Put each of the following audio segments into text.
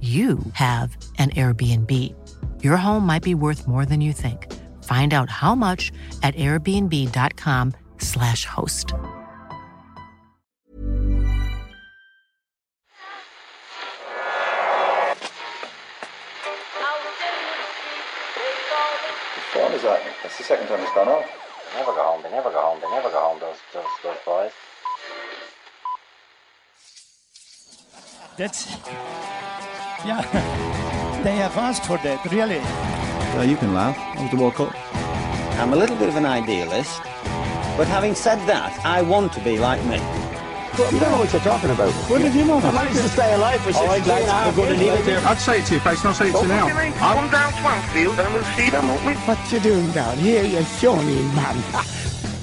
you have an Airbnb. Your home might be worth more than you think. Find out how much at airbnb.com/host. What form is that? That's the second time it's gone off. They never go home, those boys. Yeah, they have asked for that, really. Oh, you can laugh. I was the World Cup. I'm a little bit of an idealist, but having said that, I want to be like me. But you don't know what you're talking about. What did you know? I managed to stay alive for 6 days. I'd say it to your face, not say it to you now. I want down to Anfield and we'll see them, won't we? What you doing down here, you shawny man?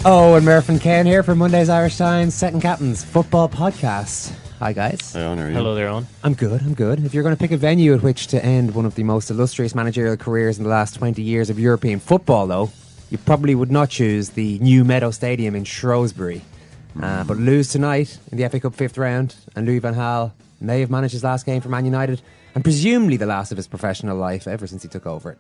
Oh, and Murph and Ken here for Monday's Irish Times Second Captain's Football Podcast. Hi guys. Hi, Owen, how are you? Hello there, Owen. I'm good. If you're going to pick a venue at which to end one of the most illustrious managerial careers in the last 20 years of European football, though, you probably would not choose the New Meadow Stadium in Shrewsbury. But lose tonight in the FA Cup fifth round, and Louis Van Gaal may have managed his last game for Man United, and presumably the last of his professional life ever since he took over at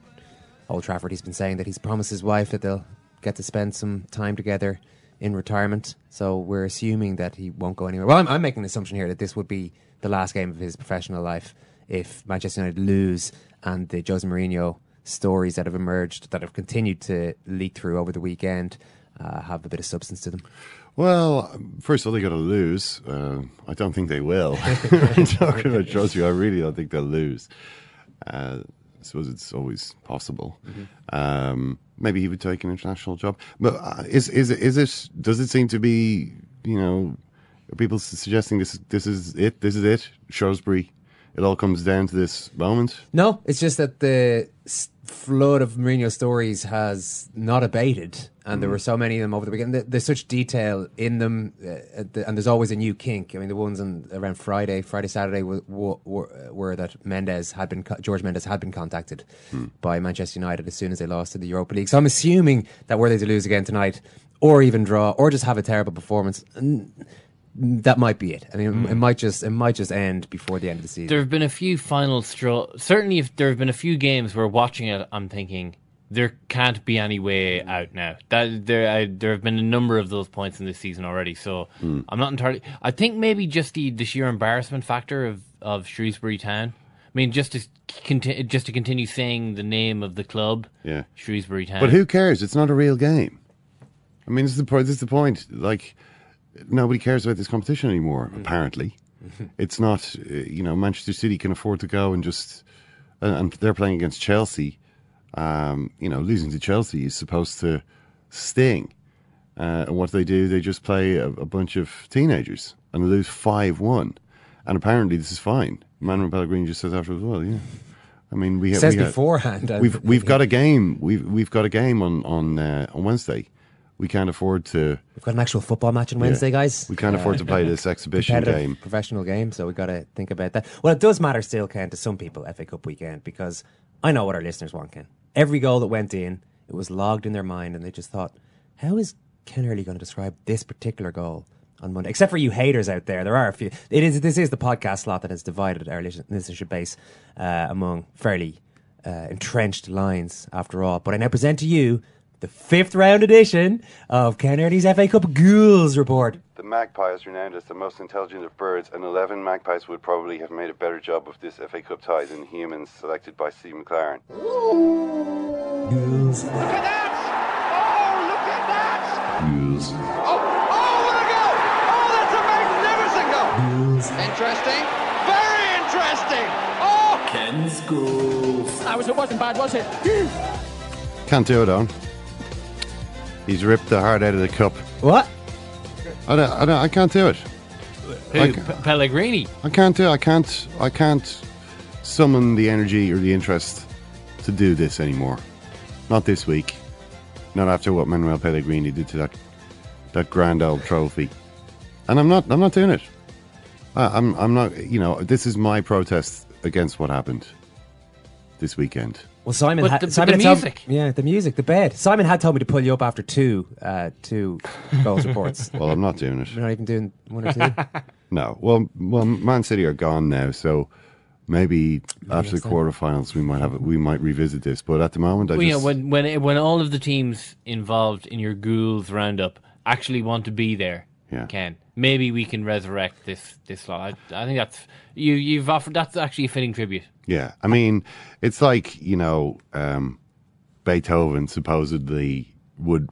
Old Trafford. He's been saying that he's promised his wife that they'll get to spend some time together in retirement, so we're assuming that he won't go anywhere. Well, I'm making an assumption here that this would be the last game of his professional life if Manchester United lose, and the Jose Mourinho stories that have emerged, that have continued to leak through over the weekend, have a bit of substance to them. Well, first of all, they've got to lose. I don't think they will. I'm talking about Jose, I really don't think they'll lose. I suppose it's always possible. Maybe he would take an international job. But is it? Does it seem to be? You know, are people suggesting this is it? This is it? Shrewsbury. It all comes down to this moment. No, it's just that the flood of Mourinho stories has not abated, and there were so many of them over the weekend. There's such detail in them, and there's always a new kink. I mean, the ones around Friday, Saturday were that George Mendes had been contacted by Manchester United as soon as they lost to the Europa League. So I'm assuming that were they to lose again tonight, or even draw, or just have a terrible performance, that might be it. I mean, it might just end before the end of the season. There have been a few final straw. Certainly, if there have been a few games where watching it, I'm thinking there can't be any way out now. That there have been a number of those points in this season already. So I'm not entirely. I think maybe just the sheer embarrassment factor of Shrewsbury Town. I mean, just to continue saying the name of the club, Shrewsbury Town. But who cares? It's not a real game. I mean, this is the point. Like, nobody cares about this competition anymore, apparently. It's not, Manchester City can afford to go and just... and they're playing against Chelsea. Losing to Chelsea is supposed to sting. And what they do, they just play a bunch of teenagers and lose 5-1. And apparently this is fine. Manuel Pellegrini just says afterwards, well, yeah. I mean, we have... says beforehand. We've got a game. We've got a game on Wednesday. We can't afford to... We've got an actual football match on Wednesday, guys. We can't afford to play this exhibition game. Professional game, so we've got to think about that. Well, it does matter still, Ken, to some people, FA Cup weekend, because I know what our listeners want, Ken. Every goal that went in, it was logged in their mind, and they just thought, how is Ken Early going to describe this particular goal on Monday? Except for you haters out there. There are a few. This is the podcast slot that has divided our listenership base among fairly entrenched lines, after all. But I now present to you the fifth round edition of Ken Early's FA Cup Ghouls Report. The magpie is renowned as the most intelligent of birds, and 11 magpies would probably have made a better job of this FA Cup tie than humans selected by Steve McLaren. Look at that! Oh, look at that! Yes. Oh, what a goal! Oh, that's a magnificent goal! Yes. Interesting. Very interesting! Oh! Ken's goals. It wasn't bad, was it? Can't do it on. He's ripped the heart out of the cup. What? I can't do it. Who? Pellegrini? I can't do it. I can't summon the energy or the interest to do this anymore. Not this week. Not after what Manuel Pellegrini did to that grand old trophy. And I'm not doing it. I'm not, you know, this is my protest against what happened this weekend. Well, Simon had the music. Yeah, the music, the bed. Simon had told me to pull you up after two goals reports. Well, I'm not doing it. You're not even doing one or two? No. Well, Man City are gone now, so maybe after the quarterfinals we might revisit this. But at the moment, when all of the teams involved in your Ghouls roundup actually want to be there. Yeah. Ken, maybe we can resurrect this law. I think that's you've offered. That's actually a fitting tribute. Yeah, I mean, it's like, you know, Beethoven supposedly would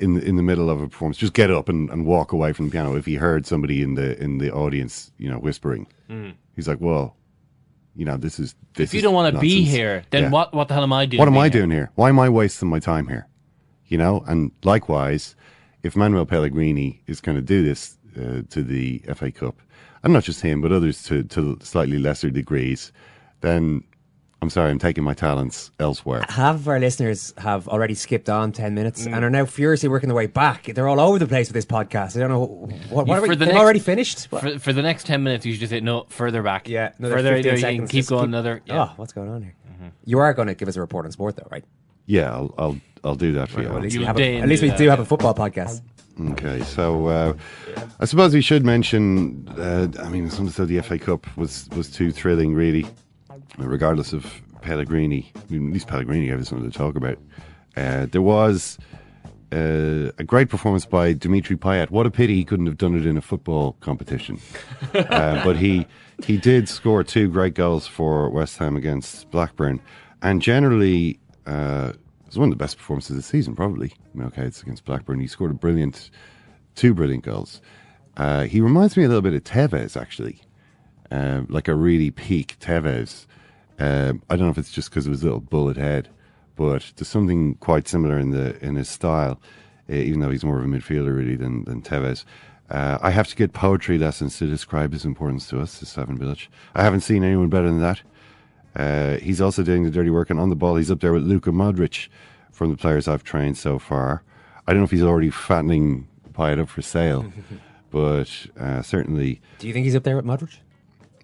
in the middle of a performance just get up and walk away from the piano if he heard somebody in the audience, you know, whispering. Mm. He's like, well, you know, this. If you don't want to be here, then what the hell am I doing? What am I doing here? Why am I wasting my time here? You know, and likewise. If Manuel Pellegrini is going to do this to the FA Cup, and not just him, but others to slightly lesser degrees, then I'm sorry, I'm taking my talents elsewhere. Half of our listeners have already skipped on 10 minutes and are now furiously working their way back. They're all over the place with this podcast. I don't know. They've already finished? For the next 10 minutes, you should just say, no, further back. Yeah, further 15 seconds. You can keep going another. Yeah. Oh, what's going on here? Mm-hmm. You are going to give us a report on sport, though, right? Yeah, I'll do that for you. At least we do have a football podcast. Okay, so I suppose we should mention. I mean, some said the FA Cup was too thrilling, really. Regardless of Pellegrini, I mean, at least Pellegrini gave us something to talk about. There was a great performance by Dimitri Payet. What a pity he couldn't have done it in a football competition, but he did score two great goals for West Ham against Blackburn, and generally. It was one of the best performances of the season, probably. I mean, okay, it's against Blackburn. He scored two brilliant goals. He reminds me a little bit of Tevez, actually. Like a really peak Tevez. I don't know if it's just because of his little bullet head, but there's something quite similar in his style, even though he's more of a midfielder, really, than Tevez. I have to get poetry lessons to describe his importance to us, the Seven Village. I haven't seen anyone better than that. He's also doing the dirty work, and on the ball he's up there with Luka Modric from the players I've trained so far. I don't know if he's already fattening Payet up for sale, but certainly. Do you think he's up there with Modric?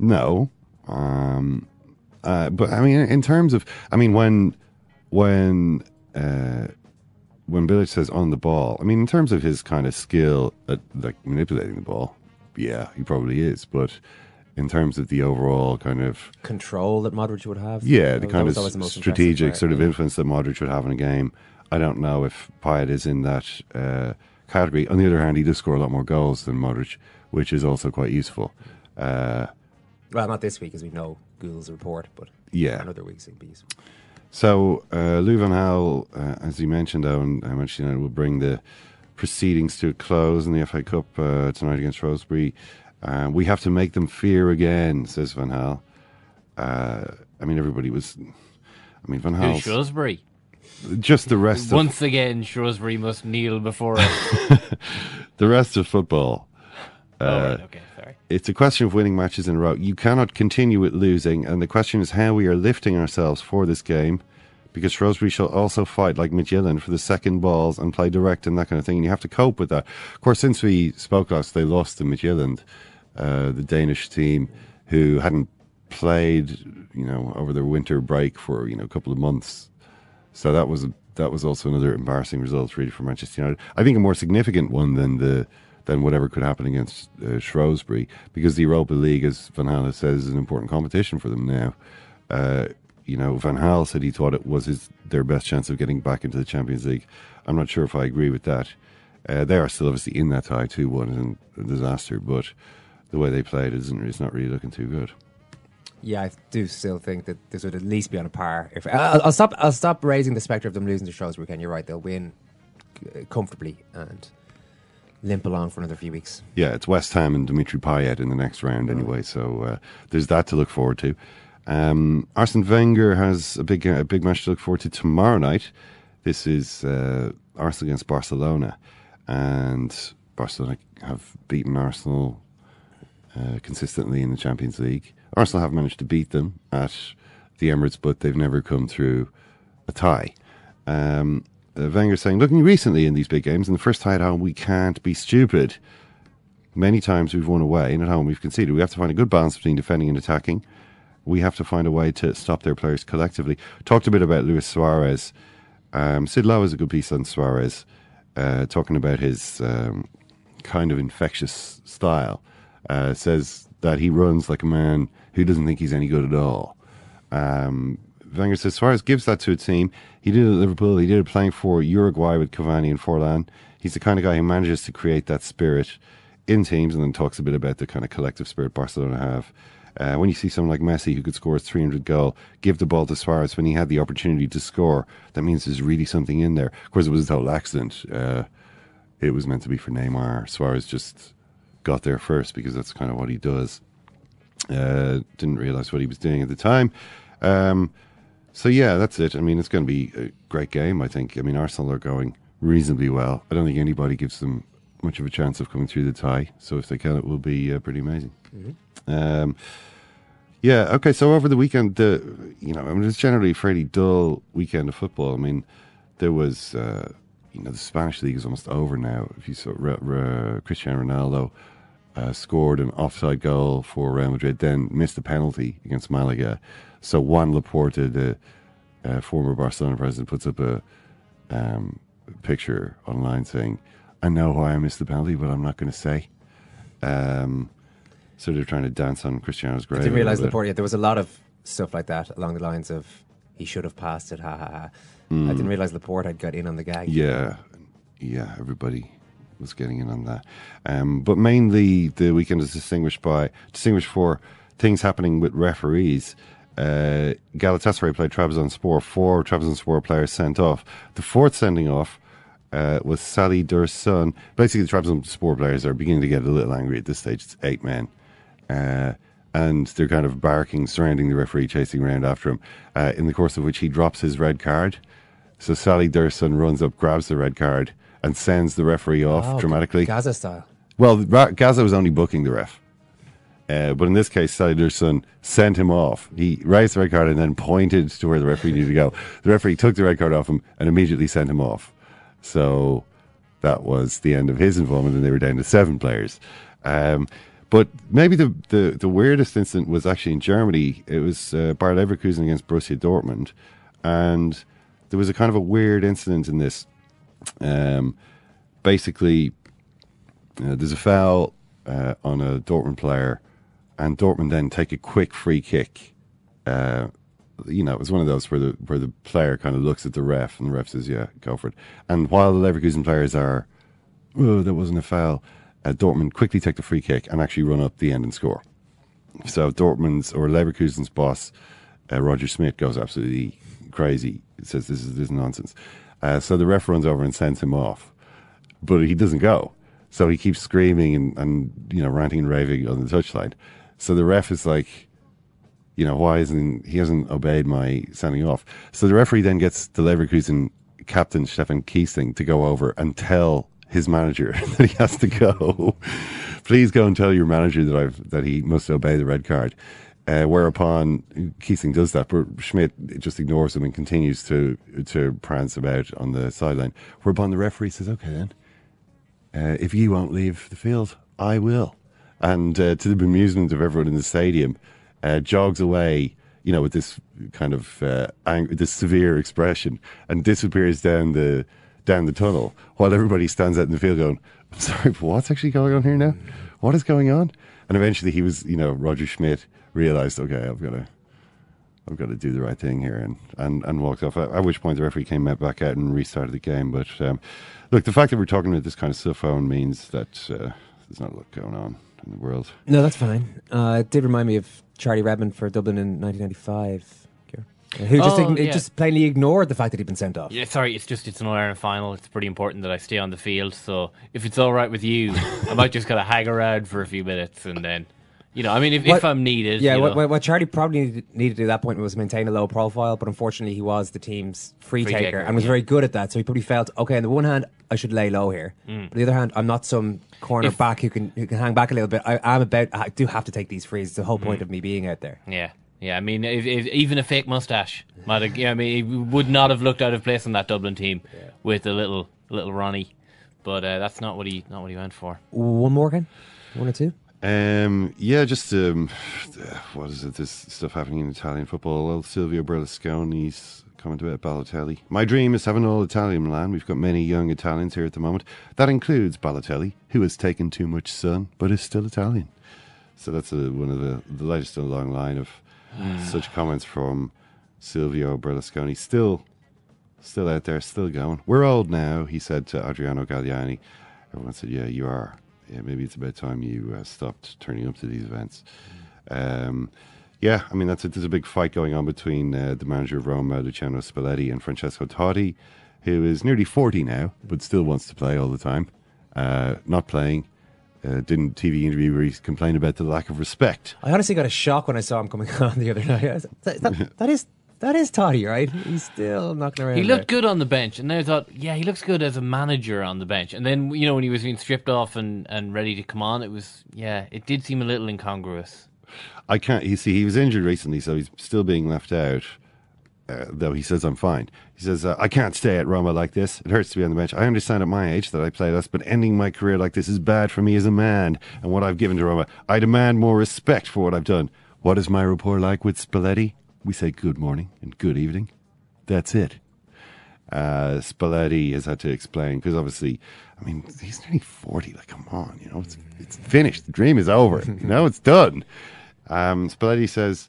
No. But I mean, in terms of, I mean, when Bilic says on the ball, I mean, in terms of his kind of skill at like manipulating the ball, yeah, he probably is, but in terms of the overall kind of control that Modric would have, yeah, the kind of strategic sort of influence that Modric would have in a game, I don't know if Payet is in that category. On the other hand, he does score a lot more goals than Modric, which is also quite useful. Well, not this week, as we know Gould's report, but yeah, another week's it'll be useful. So Louis Van Gaal, as you mentioned, Owen, Manchester United will bring the proceedings to a close in the FA Cup tonight against Shrewsbury. We have to make them fear again, says Van Gaal. I mean, everybody was. I mean, Van Gaal. Shrewsbury. Just the rest. Once again, Shrewsbury must kneel before us. The rest of football. Right, okay, sorry. It's a question of winning matches in a row. You cannot continue with losing, and the question is how we are lifting ourselves for this game, because Shrewsbury shall also fight like Magellan for the second balls and play direct and that kind of thing, and you have to cope with that. Of course, since we spoke last, they lost to Magellan. The Danish team who hadn't played, you know, over their winter break for, you know, a couple of months. So that was also another embarrassing result, really, for Manchester United. I think a more significant one than whatever could happen against Shrewsbury, because the Europa League, as Van Gaal says, is an important competition for them now. You know, Van Gaal said he thought it was their best chance of getting back into the Champions League. I'm not sure if I agree with that. They are still obviously in that tie, 2-1 is a disaster, but the way they played it's not really looking too good. Yeah, I do still think that this would at least be on a par. If I'll stop raising the spectre of them losing to Shrewsbury. Ken, you're right; they'll win comfortably and limp along for another few weeks. Yeah, it's West Ham and Dimitri Payet in the next round anyway, so there's that to look forward to. Arsene Wenger has a big match to look forward to tomorrow night. This is Arsenal against Barcelona, and Barcelona have beaten Arsenal consistently in the Champions League. Arsenal have managed to beat them at the Emirates, but they've never come through a tie. Wenger's saying, looking recently in these big games, in the first tie at home, we can't be stupid. Many times we've won away, and at home we've conceded. We have to find a good balance between defending and attacking. We have to find a way to stop their players collectively. Talked a bit about Luis Suarez. Sid Lowe has a good piece on Suarez, talking about his kind of infectious style. Says that he runs like a man who doesn't think he's any good at all. Wenger says Suarez gives that to a team. He did it at Liverpool. He did it playing for Uruguay with Cavani and Forlan. He's the kind of guy who manages to create that spirit in teams, and then talks a bit about the kind of collective spirit Barcelona have. When you see someone like Messi, who could score his 300th goal, give the ball to Suarez when he had the opportunity to score, that means there's really something in there. Of course, it was a total accident. It was meant to be for Neymar. Suarez just got there first because that's kind of what he does. Didn't realise what he was doing at the time. So yeah, that's it. I mean, it's going to be a great game, I think. I mean, Arsenal are going reasonably well. I don't think anybody gives them much of a chance of coming through the tie, so if they can, it will be pretty amazing. Mm-hmm. Yeah, okay, so over the weekend, it's generally a fairly dull weekend of football. I mean, there was the Spanish league is almost over now. If you saw Cristiano Ronaldo scored an offside goal for Real Madrid, then missed a penalty against Malaga. So Juan Laporta, the former Barcelona president, puts up a picture online saying, "I know why I missed the penalty, but I'm not going to say." So they're trying to dance on Cristiano's grave. I didn't realize Laporta. There was a lot of stuff like that along the lines of he should have passed it. Ha ha ha. Mm. I didn't realize Laporta had got in on the gag. Yeah, everybody was getting in on that. But mainly the weekend is distinguished for things happening with referees. Galatasaray played Trabzon Spore. 4 Trabzon Spore players sent off. The 4th sending off was Sally Dursun. Basically, the Trabzon Spore players are beginning to get a little angry at this stage. It's 8 men. And they're kind of barracking, surrounding the referee, chasing around after him, in the course of which he drops his red card. So Sally Dursun runs up, grabs the red card, and sends the referee off dramatically. Gaza style. Well, Gaza was only booking the ref. But in this case, Sally Dursun sent him off. He raised the red card and then pointed to where the referee needed to go. The referee took the red card off him and immediately sent him off. So that was the end of his involvement, and they were down to 7 players. But maybe the weirdest incident was actually in Germany. It was Bayer Leverkusen against Borussia Dortmund. And there was a kind of a weird incident in this. Basically, there's a foul on a Dortmund player, and Dortmund then take a quick free kick. It was one of those where the player kind of looks at the ref, and the ref says, "Yeah, go for it." And while the Leverkusen players are, "Oh, that wasn't a foul," Dortmund quickly take the free kick and actually run up the end and score. So Dortmund's or Leverkusen's boss, Roger Schmidt, goes absolutely crazy. He says, "This is nonsense." So the ref runs over and sends him off, but he doesn't go. So he keeps screaming and ranting and raving on the touchline. So the ref is like, why isn't he hasn't obeyed my sending off? So the referee then gets the Leverkusen captain Stefan Kiesling to go over and tell his manager that he has to go. "Please go and tell your manager that he must obey the red card." Whereupon Keesing does that, but Schmidt just ignores him and continues to prance about on the sideline. Whereupon the referee says, "Okay then, if you won't leave the field, I will." And to the bemusement of everyone in the stadium, jogs away, with this kind of this severe expression, and disappears down the tunnel, while everybody stands out in the field going, "I'm sorry, but what's actually going on here now? What is going on?" And eventually, Roger Schmidt realised, "Okay, I've got to I've got to do the right thing here, and walked off, at which point the referee came back out and restarted the game. But look, the fact that we're talking about this kind of stuff, Owen, means that there's not a lot going on in the world. No, that's fine. It did remind me of Charlie Redmond for Dublin in 1995. Who just plainly ignored the fact that he'd been sent off. Yeah, sorry, it's an All-Ireland final. It's pretty important that I stay on the field. So if it's all right with you, I might just kind of hang around for a few minutes, and then, you know, I mean, if I'm needed. Yeah, what Charlie probably needed to do at that point was maintain a low profile. But unfortunately, he was the team's free taker and was very good at that. So he probably felt, okay, on the one hand, I should lay low here. Mm. On the other hand, I'm not some corner back who can hang back a little bit. I do have to take these frees. It's the whole point of me being out there. Yeah. Yeah, I mean, if even a fake mustache might have, I mean, it would not have looked out of place on that Dublin team with a little Ronnie, but that's not what he went for. One more again, one or two. What is it? This stuff happening in Italian football. Well, Silvio Berlusconi's comment about Balotelli. My dream is having all Italian Milan. We've got many young Italians here at the moment. That includes Balotelli, who has taken too much sun, but is still Italian. So that's one of the latest in a long line of. Such comments from Silvio Berlusconi, still out there, still going. We're old now, he said to Adriano Galliani. Everyone said, yeah, you are. Yeah, maybe it's about time you stopped turning up to these events. I mean, there's a big fight going on between the manager of Roma, Luciano Spalletti, and Francesco Totti, who is nearly 40 now, but still wants to play all the time. Not playing. Did a TV interview where he complained about the lack of respect. I honestly got a shock when I saw him coming on the other night. That is Totti, right? He's still knocking around. He looked good on the bench, and then I thought, he looks good as a manager on the bench. And then, you know, when he was being stripped off and ready to come on, it did seem a little incongruous. He was injured recently, so he's still being left out. Though he says, I'm fine. He says, I can't stay at Roma like this. It hurts to be on the bench. I understand at my age that I play less, but ending my career like this is bad for me as a man and what I've given to Roma. I demand more respect for what I've done. What is my rapport like with Spalletti? We say good morning and good evening. That's it. Spalletti has had to explain, because obviously, I mean, he's nearly 40. Like, come on, you know, it's finished. The dream is over. Now it's done. Spalletti says...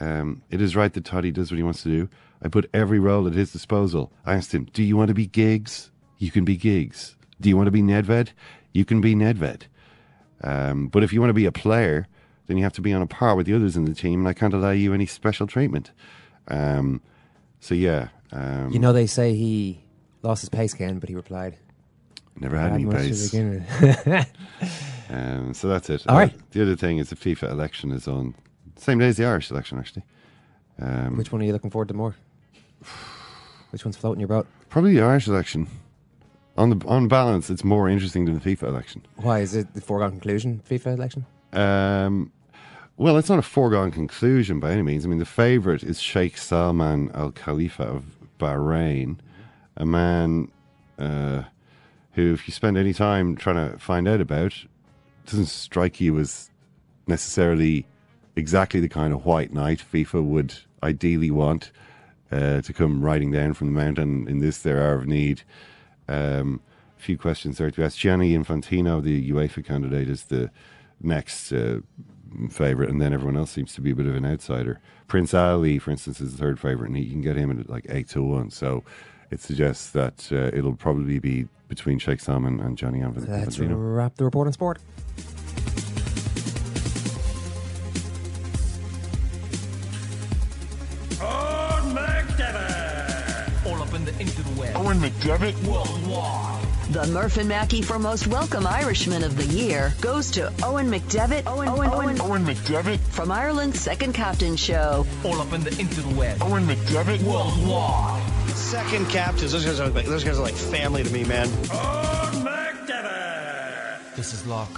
it is right that Totti does what he wants to do. I put every role at his disposal. I asked him, do you want to be Giggs? You can be Giggs. Do you want to be Nedved? You can be Nedved. But if you want to be a player, then you have to be on a par with the others in the team, and I can't allow you any special treatment. You know, they say he lost his pace again, but he replied, never had any pace. So that's it. All right. The other thing is the FIFA election is on... Same day as the Irish election, actually. Which one are you looking forward to more? Which one's floating your boat? Probably the Irish election. On balance, it's more interesting than the FIFA election. Why? Is it the foregone conclusion, FIFA election? Well, it's not a foregone conclusion by any means. I mean, the favourite is Sheikh Salman Al Khalifa of Bahrain, a man who, if you spend any time trying to find out about, doesn't strike you as necessarily... exactly the kind of white knight FIFA would ideally want to come riding down from the mountain in this their hour of need. A few questions there to ask. Gianni Infantino, the UEFA candidate, is the next favourite, and then everyone else seems to be a bit of an outsider. Prince Ali, for instance, is the third favourite, and you can get him at like 8-1. So it suggests that it'll probably be between Sheikh Salman and Gianni Infantino. Let's wrap the report on sport. Eoin McDevitt Worldwide. The Murph and Mackey for Most Welcome Irishman of the Year goes to Eoin McDevitt. Eoin McDevitt from Ireland's Second Captain Show. All up in the interweb. Eoin McDevitt Worldwide. Second Captains. Those guys are like family to me, man. Eoin McDevitt. This is like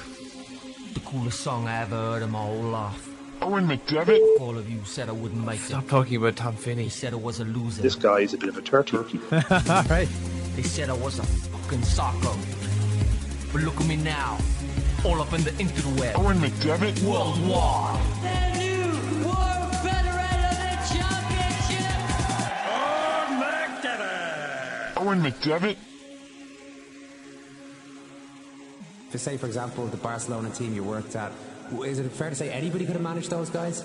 the coolest song I ever heard in my whole life. Eoin McDevitt. All of you said I wouldn't make it. Stop talking about Tom Finney. He said I was a loser. This guy is a bit of a turkey. All right. They said I was a fucking soccer. But look at me now. All up in the interweb. Eoin McDevitt. Worldwide. The new world veteran of the championship. Eoin McDevitt. Eoin McDevitt. To say, for example, the Barcelona team you worked at, is it fair to say anybody could have managed those guys?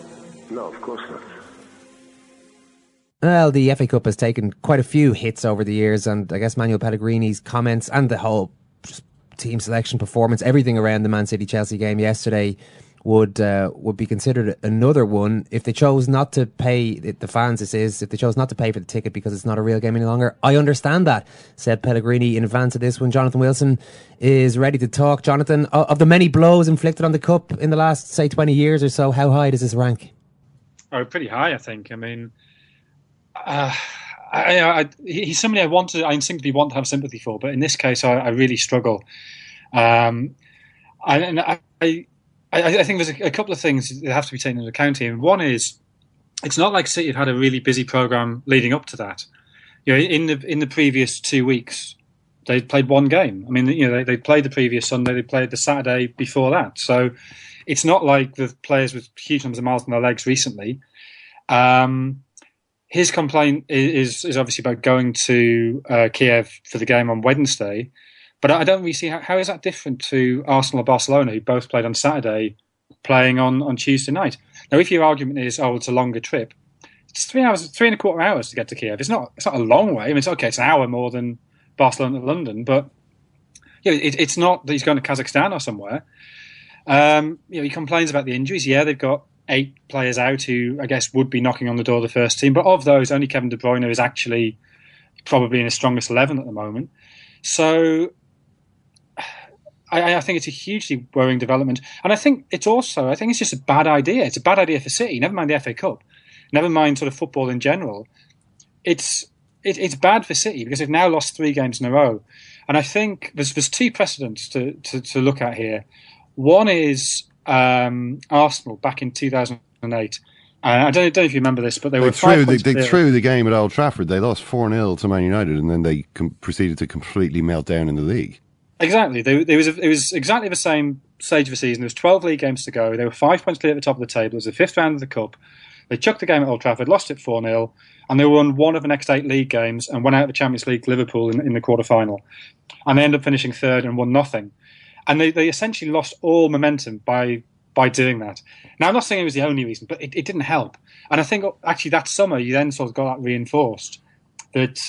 No, of course not. Well, the FA Cup has taken quite a few hits over the years, and I guess Manuel Pellegrini's comments and the whole team selection performance, everything around the Man City-Chelsea game yesterday would be considered another one. If they chose not to pay, the fans this is, if they chose not to pay for the ticket because it's not a real game any longer, I understand that, said Pellegrini in advance of this one. Jonathan Wilson is ready to talk. Jonathan, of the many blows inflicted on the Cup in the last, say, 20 years or so, how high does this rank? Oh, pretty high, I think. I mean... he's somebody I instinctively want to have sympathy for, but in this case, I really struggle. I think there's a couple of things that have to be taken into account here. One is, it's not like City have had a really busy program leading up to that. You know, in the previous 2 weeks, they played one game. I mean, you know, they played the previous Sunday, they played the Saturday before that. So it's not like the players with huge numbers of miles on their legs recently. His complaint is obviously about going to Kiev for the game on Wednesday, but I don't really see how is that different to Arsenal or Barcelona, who both played on Saturday, playing on Tuesday night. Now, if your argument is, oh, it's a longer trip, it's 3 and a quarter hours to get to Kiev. It's not a long way. I mean, it's okay, it's an hour more than Barcelona to London, but you know, it's not that he's going to Kazakhstan or somewhere. You know, he complains about the injuries. Yeah, they've got 8 players out who I guess would be knocking on the door of the first team, but of those, only Kevin De Bruyne is actually probably in his strongest 11 at the moment. So I think it's a hugely worrying development, and I think it's just a bad idea. It's a bad idea for City, never mind the FA Cup, never mind sort of football in general. It's bad for City because they've now lost 3 games in a row, and I think there's 2 precedents to look at here. One is Arsenal back in 2008. I don't know if you remember this, but they threw the game at Old Trafford. They lost 4-0 to Man United, and then they proceeded to completely melt down in the league. Exactly. It was exactly the same stage of the season. There was 12 league games to go. They were 5 points clear at the top of the table. It was the 5th round of the Cup. They chucked the game at Old Trafford, lost it 4-0, and they won one of the next 8 league games and went out of the Champions League to Liverpool in the quarter-final. And they ended up finishing 3rd and won nothing. And they essentially lost all momentum by doing that. Now, I'm not saying it was the only reason, but it didn't help. And I think actually that summer you then sort of got that reinforced, that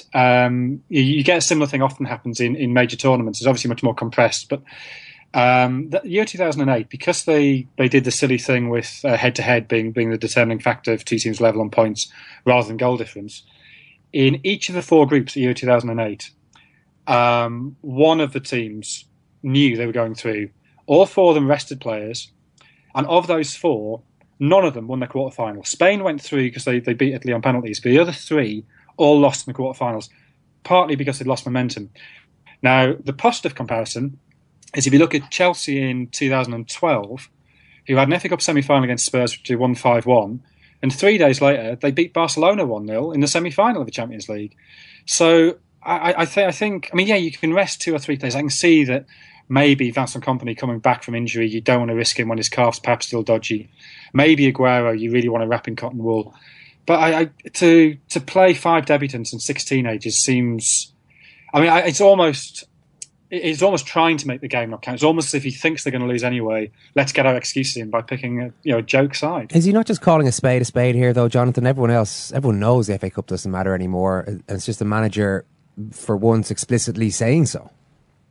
you get a similar thing often happens in major tournaments. It's obviously much more compressed. But the year 2008, because they did the silly thing with head-to-head being the determining factor if two teams level on points rather than goal difference, in each of the 4 groups the year 2008, one of the teams knew they were going through. All 4 of them rested players, and of those 4, none of them won their quarterfinal. Spain went through because they beat Italy on penalties, but the other 3 all lost in the quarterfinals, partly because they'd lost momentum. Now, the positive comparison is if you look at Chelsea in 2012, who had an FA Cup semi-final against Spurs, which they won 5-1, and 3 days later they beat Barcelona 1-0 in the semi-final of the Champions League. So I think, I mean, yeah, you can rest 2 or 3 days. I can see that maybe Vincent Kompany coming back from injury, you don't want to risk him when his calf's perhaps still dodgy. Maybe Aguero, you really want to wrap in cotton wool. But to play 5 debutants and 6 teenagers seems... I mean, it's almost trying to make the game not count. It's almost as if he thinks they're going to lose anyway. Let's get our excuses in by picking a joke side. Is he not just calling a spade here, though, Jonathan? Everyone knows the FA Cup doesn't matter anymore. It's just the manager, for once, explicitly saying so.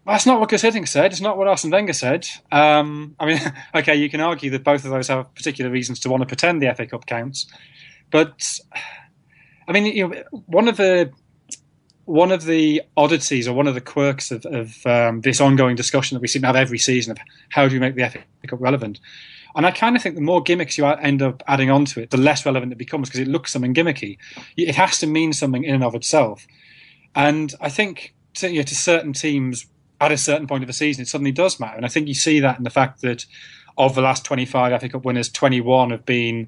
Well, that's not what Gus Hiddink said. It's not what Arsene Wenger said. I mean, okay, you can argue that both of those have particular reasons to want to pretend the FA Cup counts, but I mean, one of the oddities or one of the quirks of this ongoing discussion that we seem to have every season of how do we make the FA Cup relevant, and I kind of think the more gimmicks you end up adding onto it, the less relevant it becomes because it looks something gimmicky. It has to mean something in and of itself. And I think to certain teams at a certain point of the season, it suddenly does matter. And I think you see that in the fact that of the last 25 FA Cup winners, 21 have been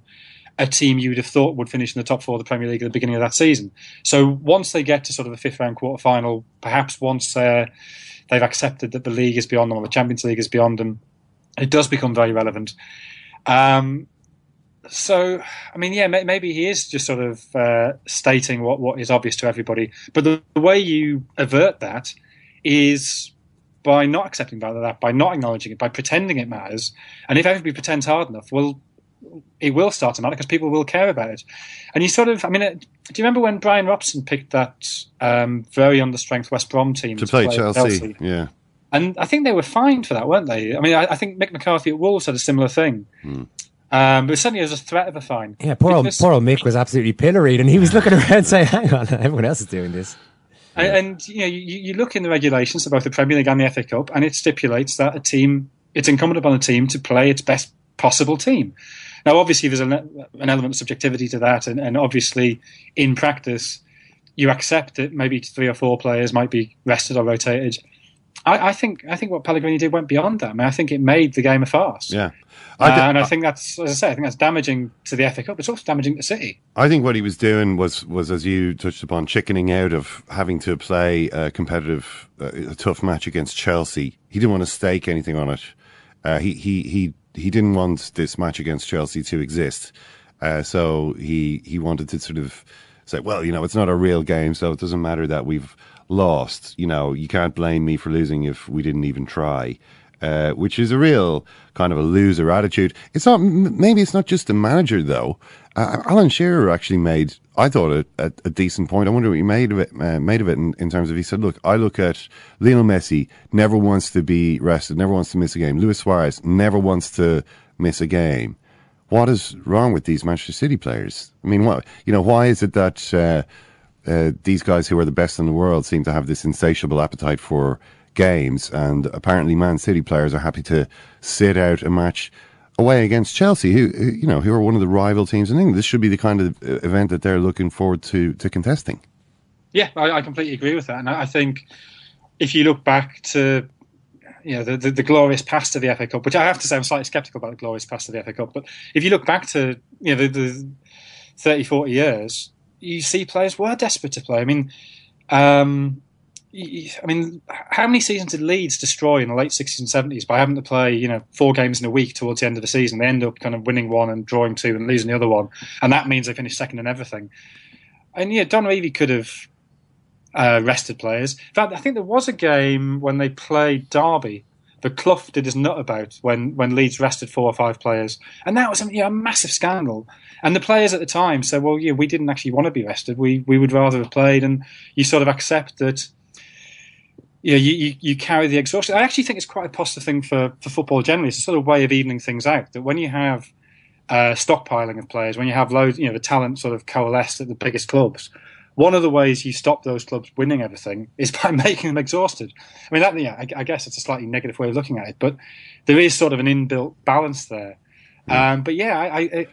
a team you would have thought would finish in the top 4 of the Premier League at the beginning of that season. So once they get to sort of the 5th round quarterfinal, perhaps once they've accepted that the league is beyond them or the Champions League is beyond them, it does become very relevant. So, I mean, yeah, maybe he is just sort of stating what is obvious to everybody. But the way you avert that is by not accepting that, by not acknowledging it, by pretending it matters. And if everybody pretends hard enough, well, it will start to matter because people will care about it. And you sort of, I mean, do you remember when Brian Robson picked that very understrength West Brom team to play Chelsea? Yeah. And I think they were fined for that, weren't they? I mean, I think Mick McCarthy at Wolves had a similar thing. Hmm. But certainly there's a threat of a fine. Yeah, poor old Mick was absolutely pilloried, and he was looking around saying, hang on, everyone else is doing this. Yeah. And you know, you look in the regulations of both the Premier League and the FA Cup, and it stipulates that a team, it's incumbent upon a team to play its best possible team. Now, obviously, there's an element of subjectivity to that, and obviously, in practice, you accept that maybe 3 or 4 players might be rested or rotated. I think what Pellegrini did went beyond that. I mean, I think it made the game a farce. Yeah, and I think that's, as I say, I think that's damaging to the FA Cup. It's also damaging to City. I think what he was doing was, as you touched upon, chickening out of having to play a competitive, a tough match against Chelsea. He didn't want to stake anything on it. He didn't want this match against Chelsea to exist. So he wanted to sort of say, well, you know, it's not a real game, so it doesn't matter that we've lost, you know, you can't blame me for losing if we didn't even try, which is a real kind of a loser attitude. It's not, maybe it's not just the manager though. Alan Shearer actually made, I thought, a decent point. I wonder what you made of it in terms of, he said, look, I look at Lionel Messi, never wants to be rested, never wants to miss a game. Luis Suarez never wants to miss a game. What is wrong with these Manchester City players? I mean, what, you know, why is it that these guys who are the best in the world seem to have this insatiable appetite for games, and apparently Man City players are happy to sit out a match away against Chelsea, who are one of the rival teams in England? This should be the kind of event that they're looking forward to contesting. Yeah, I completely agree with that, and I think if you look back to, you know, the glorious past of the FA Cup, which I have to say I'm slightly sceptical about the glorious past of the FA Cup, but if you look back to, you know, the 30, 40 years, you see players were desperate to play. I mean, how many seasons did Leeds destroy in the late 60s and 70s by having to play, you know, 4 games in a week towards the end of the season? They end up kind of winning one and drawing 2 and losing the other one. And that means they finish second in everything. And, yeah, Don Revie could have rested players. In fact, I think there was a game when they played Derby, but Clough did his nut about when Leeds rested 4 or 5 players. And that was a massive scandal. And the players at the time said, well, yeah, we didn't actually want to be rested. We would rather have played. And you sort of accept that, you know, you carry the exhaustion. I actually think it's quite a positive thing for football generally. It's a sort of way of evening things out, that when you have stockpiling of players, when you have loads, you know, the talent sort of coalesced at the biggest clubs, one of the ways you stop those clubs winning everything is by making them exhausted. I mean, I guess it's a slightly negative way of looking at it, but there is sort of an inbuilt balance there. Yeah. But yeah,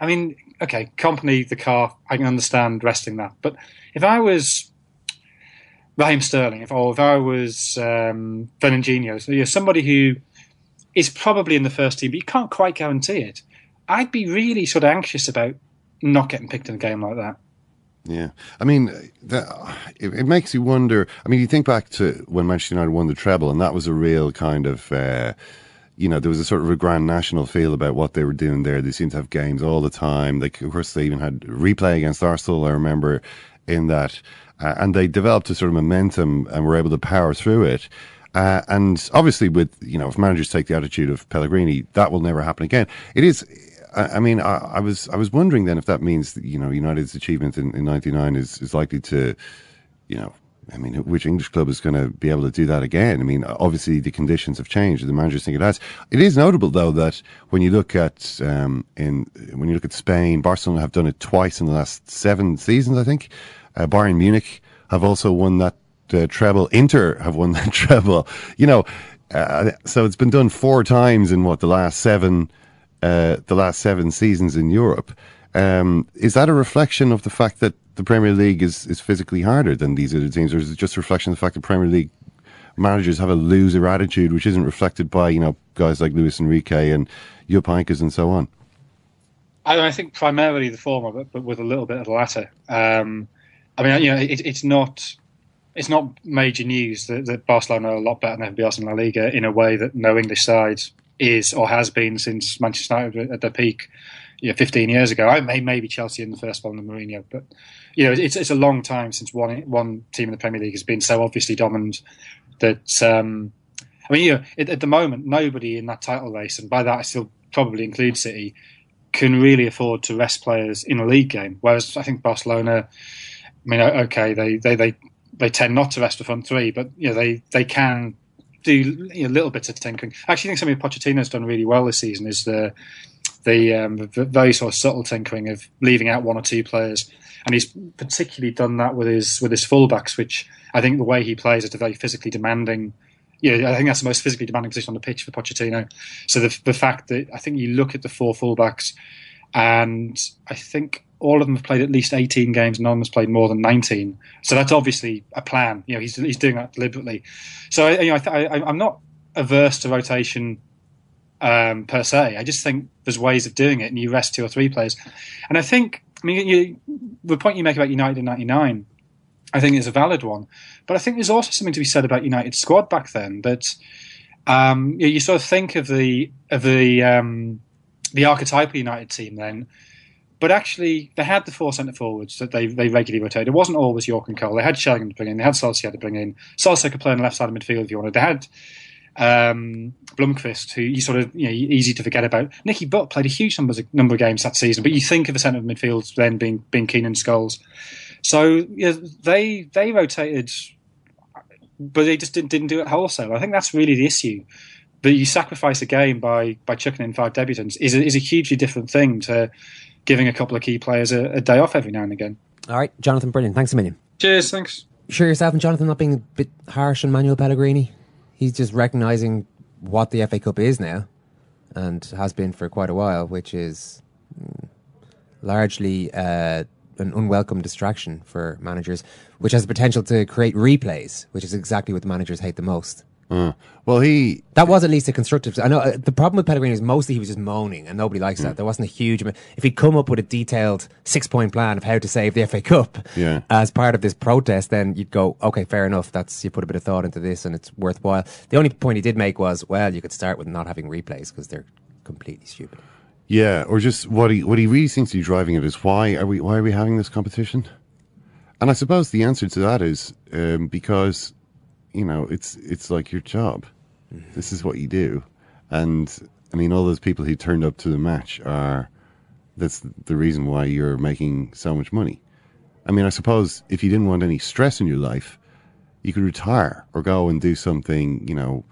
I mean, okay, Kompany, the car, I can understand resting that. But if I was Raheem Sterling, if I was Fernandinho, so you're somebody who is probably in the first team, but you can't quite guarantee it, I'd be really sort of anxious about not getting picked in a game like that. Yeah, I mean, it makes you wonder. I mean, you think back to when Manchester United won the treble, and that was a real kind of, you know, there was a sort of a grand national feel about what they were doing there. They seemed to have games all the time. They, of course, they even had replay against Arsenal, I remember, in that. And they developed a sort of momentum and were able to power through it. And obviously with, you know, if managers take the attitude of Pellegrini, that will never happen again. It is... I mean, I was wondering then if that means that, you know, United's achievement in 99 is likely to, you know, I mean, which English club is going to be able to do that again? I mean, obviously the conditions have changed. The managers think it has. It is notable though that when you look at Spain, Barcelona have done it twice in the last 7 seasons, I think. Bayern Munich have also won that treble. Inter have won that treble. You know, so it's been done 4 times in what, the last 7 seasons in Europe. Is that a reflection of the fact that the Premier League is physically harder than these other teams, or is it just a reflection of the fact that Premier League managers have a loser attitude, which isn't reflected by, you know, guys like Luis Enrique and Jupp Heynckes and so on? I think primarily the former, but with a little bit of the latter. I mean, you know, it's not major news that Barcelona are a lot better than everybody else in La Liga in a way that no English side is or has been since Manchester United at their peak, you know, 15 years ago. Maybe Chelsea in the first one and Mourinho, but you know, it's a long time since one team in the Premier League has been so obviously dominant that I mean, you know, at the moment nobody in that title race, and by that I still probably include City, can really afford to rest players in a league game. Whereas I think Barcelona, I mean, okay, they tend not to rest for front three, but you know, they can do a little bit of tinkering. I actually think something Pochettino's done really well this season is the very sort of subtle tinkering of leaving out one or two players. And he's particularly done that with his fullbacks, which I think the way he plays is a very physically demanding. Yeah, I think that's the most physically demanding position on the pitch for Pochettino. So the fact that I think you look at the four fullbacks, and I think all of them have played at least 18 games, none of them has played more than 19. So that's obviously a plan. You know, he's doing that deliberately. So you know, I'm not averse to rotation per se. I just think there's ways of doing it, and you rest two or three players. And I think, I mean, the point you make about United in '99. I think it's a valid one. But I think there's also something to be said about United's squad back then, that you sort of think of the archetypal United team then, but actually they had the four centre-forwards that they regularly rotated. It wasn't always York and Cole. They had Sheringham to bring in. They had Solskjaer to bring in. Solskjaer could play on the left side of midfield if you wanted. They had Blomqvist, who you sort of, you know, easy to forget about. Nicky Butt played a huge number of games that season, but you think of the centre of midfield then being Keenan Scholes. So yeah, they rotated, but they just didn't do it wholesale. I think that's really the issue. That you sacrifice a game by chucking in five debutants is a hugely different thing to giving a couple of key players a day off every now and again. All right, Jonathan, brilliant. Thanks a million. Cheers, thanks. Sure yourself and Jonathan not being a bit harsh on Manuel Pellegrini. He's just recognising what the FA Cup is now and has been for quite a while, which is largely... an unwelcome distraction for managers, which has the potential to create replays, which is exactly what the managers hate the most. Well, that was at least a constructive. I know the problem with Pellegrini is mostly he was just moaning, and nobody likes that. There wasn't a huge. If he'd come up with a detailed 6-point plan of how to save the FA Cup as part of this protest, then you'd go, okay, fair enough. That's you put a bit of thought into this, and it's worthwhile. The only point he did make was, well, you could start with not having replays because they're completely stupid. Yeah, or just what he really seems to be driving at is why are we having this competition? And I suppose the answer to that is because, you know, it's like your job. This is what you do. And I mean, all those people who turned up to the match that's the reason why you're making so much money. I mean, I suppose if you didn't want any stress in your life, you could retire or go and do something, you know,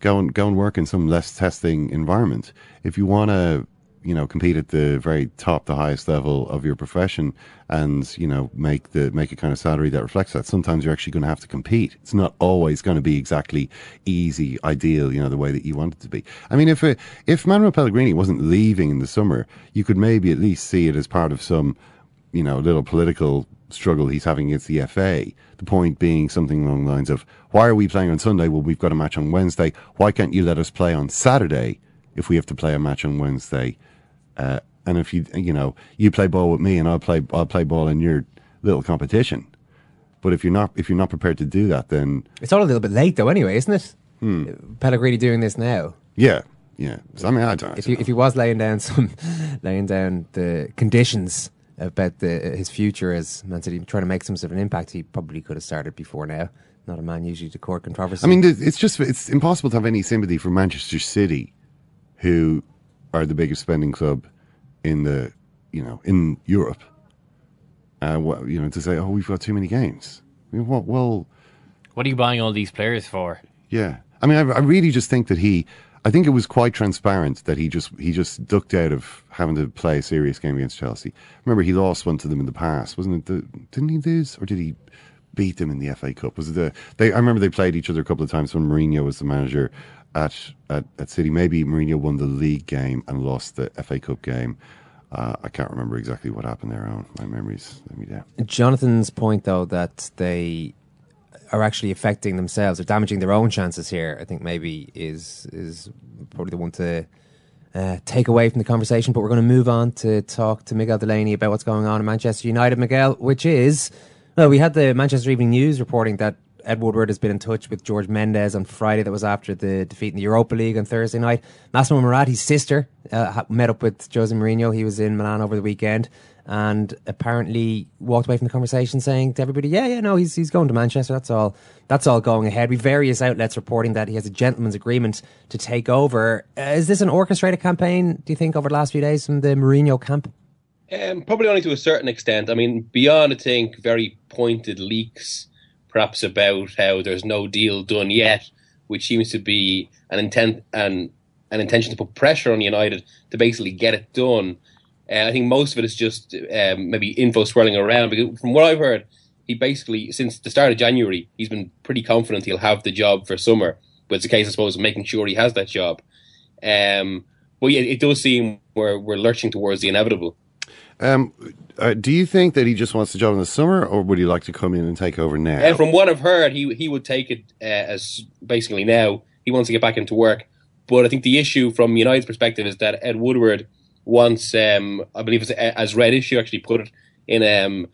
go and work in some less testing environment. If you want to, you know, compete at the very top, the highest level of your profession, and, you know, make a kind of salary that reflects that. Sometimes you're actually going to have to compete. It's not always going to be exactly easy, ideal, you know, the way that you want it to be. I mean, if Manuel Pellegrini wasn't leaving in the summer, you could maybe at least see it as part of some, you know, little political struggle he's having against the FA. The point being something along the lines of, why are we playing on Sunday? Well, we've got a match on Wednesday. Why can't you let us play on Saturday if we have to play a match on Wednesday? And if you play ball with me, and I'll play ball in your little competition. But if you're not prepared to do that, then it's all a little bit late, though. Anyway, isn't it? Pellegrini doing this now. Yeah. So, I mean, I don't. If he was laying down the conditions about his future as Man City, trying to make some sort of an impact, he probably could have started before now. Not a man usually to court controversy. I mean, it's impossible to have any sympathy for Manchester City, who are the biggest spending club in Europe. To say, oh, we've got too many games. I mean, what are you buying all these players for? Yeah, I mean, I really just think that I think it was quite transparent that he just ducked out of having to play a serious game against Chelsea. Remember, he lost one to them in the past, wasn't it? Didn't he lose, or did he beat them in the FA Cup? Was it I remember they played each other a couple of times when Mourinho was the manager at City. Maybe Mourinho won the league game and lost the FA Cup game. I can't remember exactly what happened there. My memories let me down. Jonathan's point, though, that they are actually affecting themselves or damaging their own chances here, I think maybe is probably the one to take away from the conversation. But we're going to move on to talk to Miguel Delaney about what's going on in Manchester United. Miguel, which is... Well, we had the Manchester Evening News reporting that Ed Woodward has been in touch with George Mendes on Friday. That was after the defeat in the Europa League on Thursday night. Massimo Moratti's sister met up with Jose Mourinho. He was in Milan over the weekend. and apparently walked away from the conversation saying to everybody, yeah, no, he's going to Manchester. That's all going ahead. With various outlets reporting that he has a gentleman's agreement to take over. Is this an orchestrated campaign, do you think, over the last few days from the Mourinho camp? Probably only to a certain extent. I mean, beyond, I think, very pointed leaks, perhaps about how there's no deal done yet, which seems to be an intent and an intention to put pressure on United to basically get it done. I think most of it is just maybe info swirling around, because from what I've heard, he basically, since the start of January, he's been pretty confident he'll have the job for summer. But it's a case, I suppose, of making sure he has that job. But yeah, it does seem we're lurching towards the inevitable. Do you think that he just wants the job in the summer, or would he like to come in and take over now? From what I've heard, he would take it as basically now. He wants to get back into work. But I think the issue from United's perspective is that Ed Woodward wants, I believe, as Red Issue actually put it in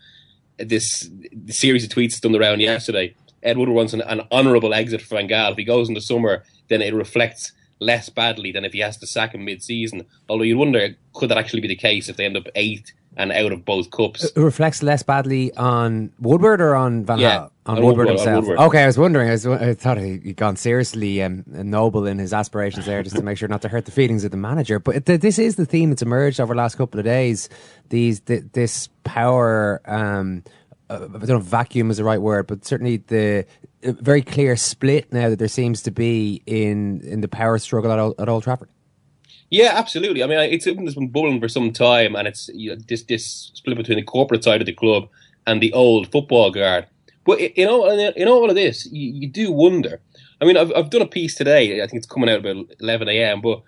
this series of tweets done around yesterday, Ed Woodward wants an honourable exit for Van Gaal. If he goes in the summer, then it reflects less badly than if he has to sack him mid-season. Although you'd wonder, could that actually be the case if they end up 8th and out of both cups? It reflects less badly on Woodward or on Van Gaal? Yeah, on Woodward himself. On Woodward. Okay, I was wondering. I thought he'd gone seriously noble in his aspirations there, just to make sure not to hurt the feelings of the manager. But this is the theme that's emerged over the last couple of days. This power... I don't know if vacuum is the right word, but certainly the very clear split now that there seems to be in the power struggle at Old Trafford. Yeah, absolutely. I mean, it's something that's been bubbling for some time, and it's this split between the corporate side of the club and the old football guard. But in all of this, you do wonder. I mean, I've done a piece today. I think it's coming out about 11 a.m. But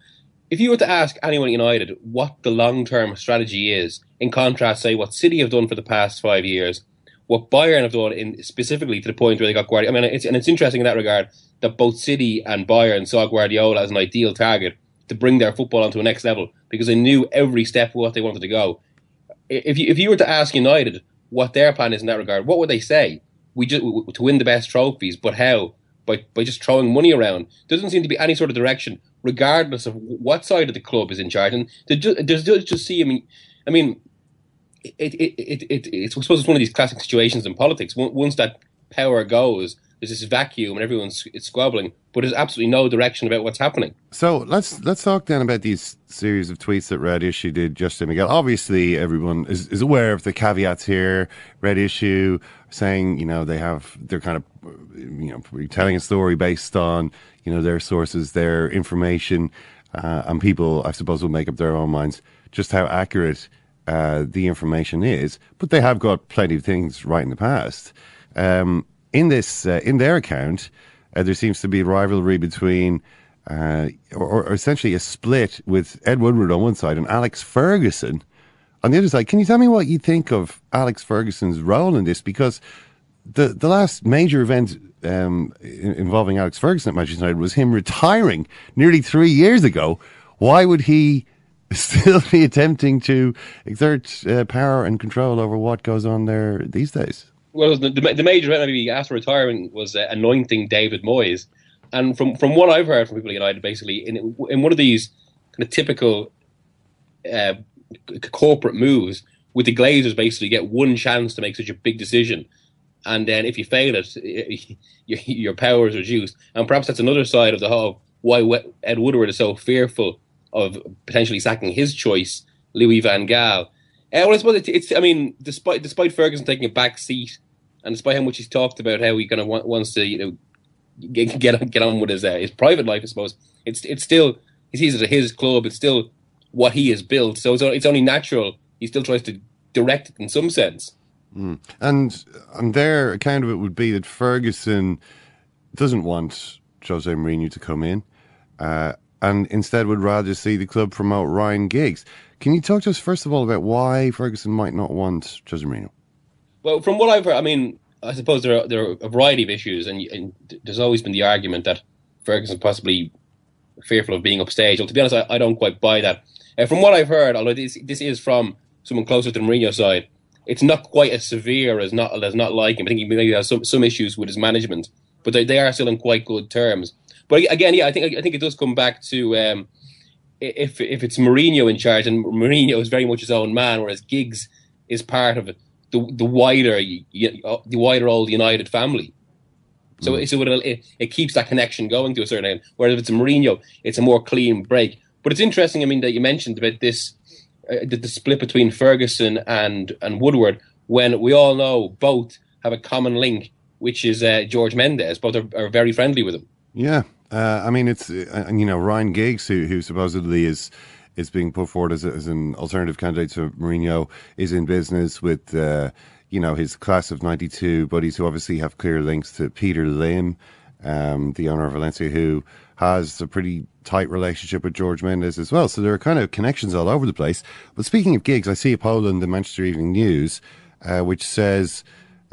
if you were to ask anyone at United what the long-term strategy is, in contrast, say what City have done for the past 5 years. What Bayern have done, specifically to the point where they got Guardiola. I mean, it's interesting in that regard that both City and Bayern saw Guardiola as an ideal target to bring their football onto a next level, because they knew every step what they wanted to go. If you were to ask United what their plan is in that regard, what would they say? We to win the best trophies, but how? By just throwing money around. There doesn't seem to be any sort of direction, regardless of what side of the club is in charge. And just see, I mean. I suppose it's one of these classic situations in politics. Once that power goes, there's this vacuum and everyone's squabbling, but there's absolutely no direction about what's happening. So let's talk then about these series of tweets that Red Issue did just Miguel. Obviously, everyone is aware of the caveats here. Red Issue saying, they're kind of, telling a story based on, their sources, their information, and people, I suppose, will make up their own minds just how accurate the information is, but they have got plenty of things right in the past. In their account, there seems to be rivalry between, or essentially a split with Ed Woodward on one side and Alex Ferguson on the other side. Can you tell me what you think of Alex Ferguson's role in this? Because the last major event involving Alex Ferguson at Manchester United was him retiring nearly 3 years ago. Why would he still be attempting to exert power and control over what goes on there these days? Well, the major event after retiring was anointing David Moyes. And from what I've heard from people at United, basically, in one of these kind of typical corporate moves, with the Glazers basically get one chance to make such a big decision. And then if you fail it, your power is reduced. And perhaps that's another side of the whole, why Ed Woodward is so fearful of potentially sacking his choice, Louis Van Gaal. Well, I suppose despite Ferguson taking a back seat, and despite how much he's talked about how he kind of wants to, get on with his private life, I suppose it's still, he sees it his club. It's still what he has built, so it's only natural he still tries to direct it in some sense. Mm. And their account of it would be that Ferguson doesn't want Jose Mourinho to come in. And instead would rather see the club promote Ryan Giggs. Can you talk to us, first of all, about why Ferguson might not want Jose Mourinho? Well, from what I've heard, I mean, I suppose there are a variety of issues, and there's always been the argument that Ferguson possibly fearful of being upstaged. Well, to be honest, I don't quite buy that. From what I've heard, although this is from someone closer to the Mourinho side, it's not quite as severe as not liking him. I think he maybe has some issues with his management, but they are still in quite good terms. But again, yeah, I think it does come back to if it's Mourinho in charge, and Mourinho is very much his own man, whereas Giggs is part of it. The wider old United family. So it keeps that connection going to a certain end. Whereas if it's Mourinho, it's a more clean break. But it's interesting, I mean, that you mentioned about this, the split between Ferguson and Woodward, when we all know both have a common link, which is George Mendes. Both are very friendly with him. Yeah. I mean, it's, you know, Ryan Giggs, who supposedly is being put forward as an alternative candidate to Mourinho, is in business with, you know, his class of 92 buddies who obviously have clear links to Peter Lim, the owner of Valencia, who has a pretty tight relationship with George Mendes as well. So there are kind of connections all over the place. But speaking of gigs, I see a poll in the Manchester Evening News, which says,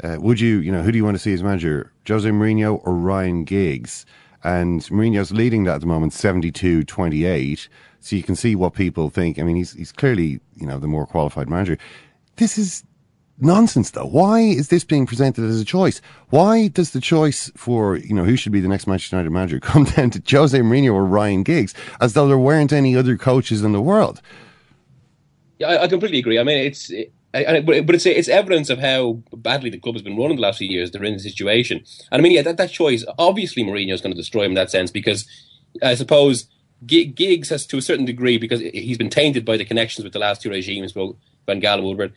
would you, you know, who do you want to see as manager, Jose Mourinho or Ryan Giggs? And Mourinho's leading that at the moment, 72-28. So you can see what people think. I mean, he's clearly, you know, the more qualified manager. This is nonsense, though. Why is this being presented as a choice? Why does the choice for, you know, who should be the next Manchester United manager come down to Jose Mourinho or Ryan Giggs, as though there weren't any other coaches in the world? Yeah, I completely agree. I mean, it's evidence of how badly the club has been run in the last few years. They're in the situation. And I mean, yeah, that choice, obviously Mourinho's going to destroy him in that sense, because I suppose Giggs has, to a certain degree, because he's been tainted by the connections with the last two regimes, both Van Gaal and Woodward.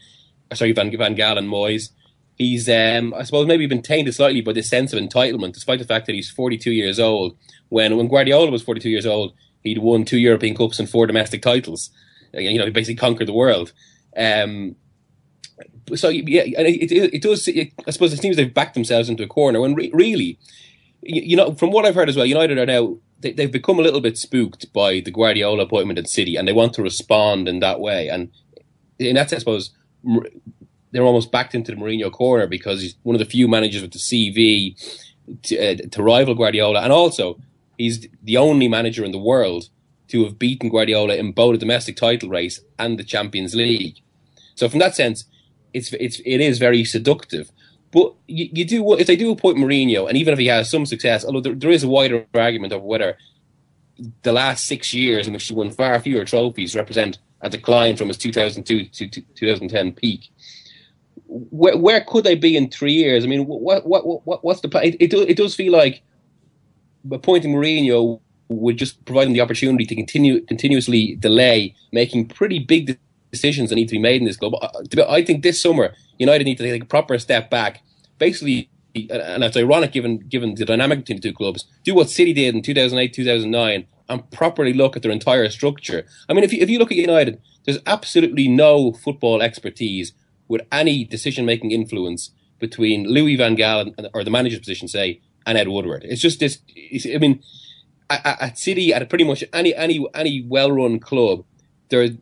Sorry, Van Gaal and Moyes. He's, I suppose, maybe been tainted slightly by this sense of entitlement, despite the fact that he's 42 years old. When Guardiola was 42 years old, he'd won 2 European Cups and 4 domestic titles. You know, he basically conquered the world. So, yeah, and it does. I suppose it seems they've backed themselves into a corner. When really, you know, from what I've heard as well, United are now, they've become a little bit spooked by the Guardiola appointment at City, and they want to respond in that way. And in that sense, I suppose, they're almost backed into the Mourinho corner, because he's one of the few managers with the CV to rival Guardiola. And also, he's the only manager in the world to have beaten Guardiola in both the domestic title race and the Champions League. So from that sense, it is very seductive. But you do, if they do appoint Mourinho, and even if he has some success, although there is a wider argument over whether the last 6 years, in which he won far fewer trophies, represent a decline from his 2002 to 2010 peak. Where could they be in 3 years? I mean, what's the plan? It does feel like appointing Mourinho would just provide them the opportunity to continuously delay making pretty big decisions that need to be made in this club. I think this summer United need to take a proper step back, basically, and it's ironic given the dynamic between the two clubs. Do what City did in 2008, 2009. And properly look at their entire structure. I mean, if you look at United, there's absolutely no football expertise with any decision-making influence between Louis Van Gaal, or the manager's position, say, and Ed Woodward. It's just this. I mean, at City, at pretty much any well-run club, there's